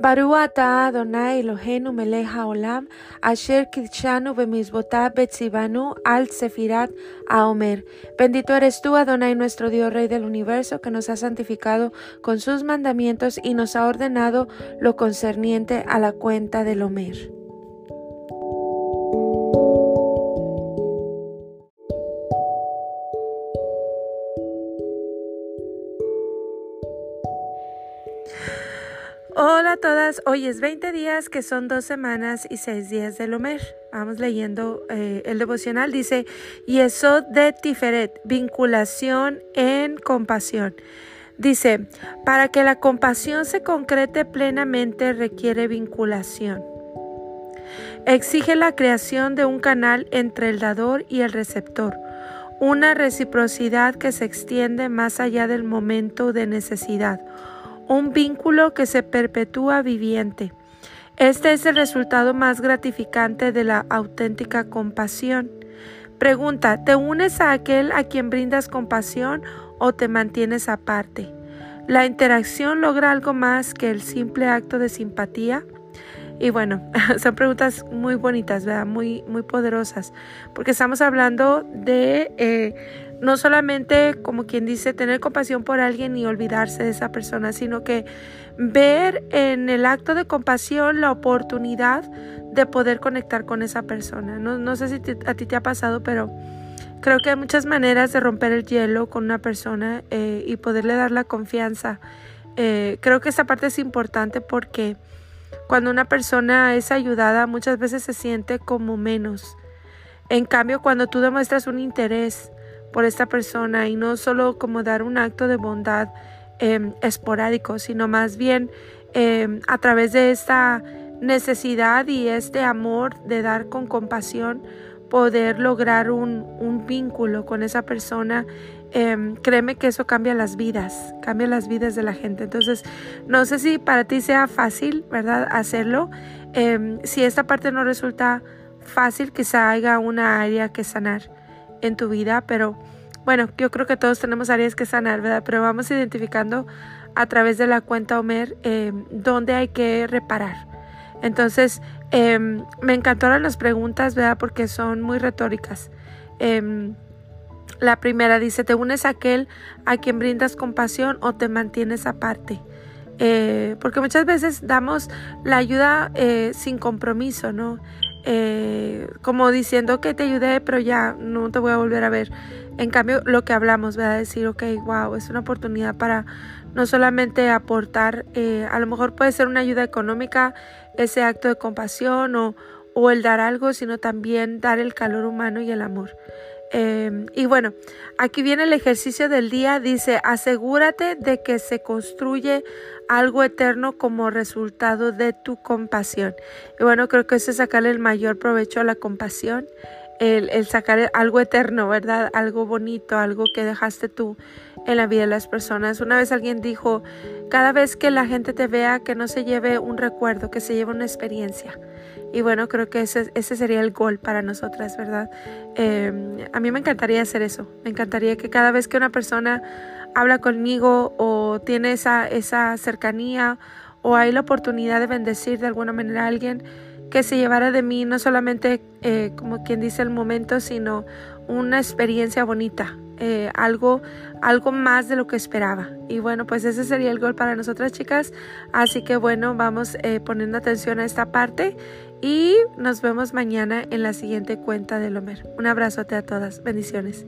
Baruch atah Adonai Eloheinu melech haolam, asher kidshanu bemizvotav betzivanu al sefirat haomer. Bendito eres tú, Adonai, nuestro Dios, Rey del universo, que nos ha santificado con sus mandamientos y nos ha ordenado lo concerniente a la cuenta del Omer. Hola a todas, hoy es 20 días que son 2 semanas y 6 días del Omer. Vamos leyendo el devocional, dice Yesod de Tiferet, vinculación en compasión. Dice, para que la compasión se concrete plenamente requiere vinculación. Exige la creación de un canal entre el dador y el receptor, una reciprocidad que se extiende más allá del momento de necesidad. Un vínculo que se perpetúa viviente. Este es el resultado más gratificante de la auténtica compasión. Pregunta, ¿te unes a aquel a quien brindas compasión o te mantienes aparte? ¿La interacción logra algo más que el simple acto de simpatía? Y bueno, son preguntas muy bonitas, ¿verdad? Muy poderosas, porque estamos hablando de no solamente, como quien dice, tener compasión por alguien y olvidarse de esa persona, sino que ver en el acto de compasión la oportunidad de poder conectar con esa persona. No sé si a ti te ha pasado, pero creo que hay muchas maneras de romper el hielo con una persona y poderle dar la confianza. Creo que esa parte es importante porque cuando una persona es ayudada, muchas veces se siente como menos. En cambio, cuando tú demuestras un interés por esta persona y no solo como dar un acto de bondad esporádico, sino más bien a través de esta necesidad y este amor de dar con compasión, poder lograr un vínculo con esa persona. Créeme que eso cambia las vidas de la gente. Entonces, no sé si para ti sea fácil, ¿verdad?, hacerlo. Si esta parte no resulta fácil, quizá haya una área que sanar en tu vida, pero bueno, yo creo que todos tenemos áreas que sanar, ¿verdad? Pero vamos identificando a través de la cuenta Omer dónde hay que reparar. Entonces, me encantaron las preguntas, ¿verdad?, porque son muy retóricas. La primera dice, ¿te unes a aquel a quien brindas compasión o te mantienes aparte? Porque muchas veces damos la ayuda sin compromiso, ¿no? Como diciendo que te ayudé, pero ya no te voy a volver a ver. En cambio, lo que hablamos, ¿verdad?, decir, ok, wow, es una oportunidad para no solamente aportar, a lo mejor puede ser una ayuda económica, ese acto de compasión o el dar algo, sino también dar el calor humano y el amor. Y bueno, aquí viene el ejercicio del día, dice, asegúrate de que se construye algo eterno como resultado de tu compasión. Y bueno, creo que eso es sacarle el mayor provecho a la compasión, el sacar algo eterno, ¿verdad? Algo bonito, algo que dejaste tú en la vida de las personas. Una vez alguien dijo, cada vez que la gente te vea, que no se lleve un recuerdo, que se lleve una experiencia. Y bueno, creo que ese sería el gol para nosotras, ¿verdad? A mí me encantaría hacer eso. Me encantaría que cada vez que una persona habla conmigo o tiene esa cercanía o hay la oportunidad de bendecir de alguna manera a alguien, que se llevara de mí no solamente, como quien dice, el momento, sino una experiencia bonita. Algo más de lo que esperaba. Y bueno, pues ese sería el gol para nosotras, chicas. Así que bueno, vamos poniendo atención a esta parte y nos vemos mañana en la siguiente cuenta del Omer. Un abrazote a todas. Bendiciones.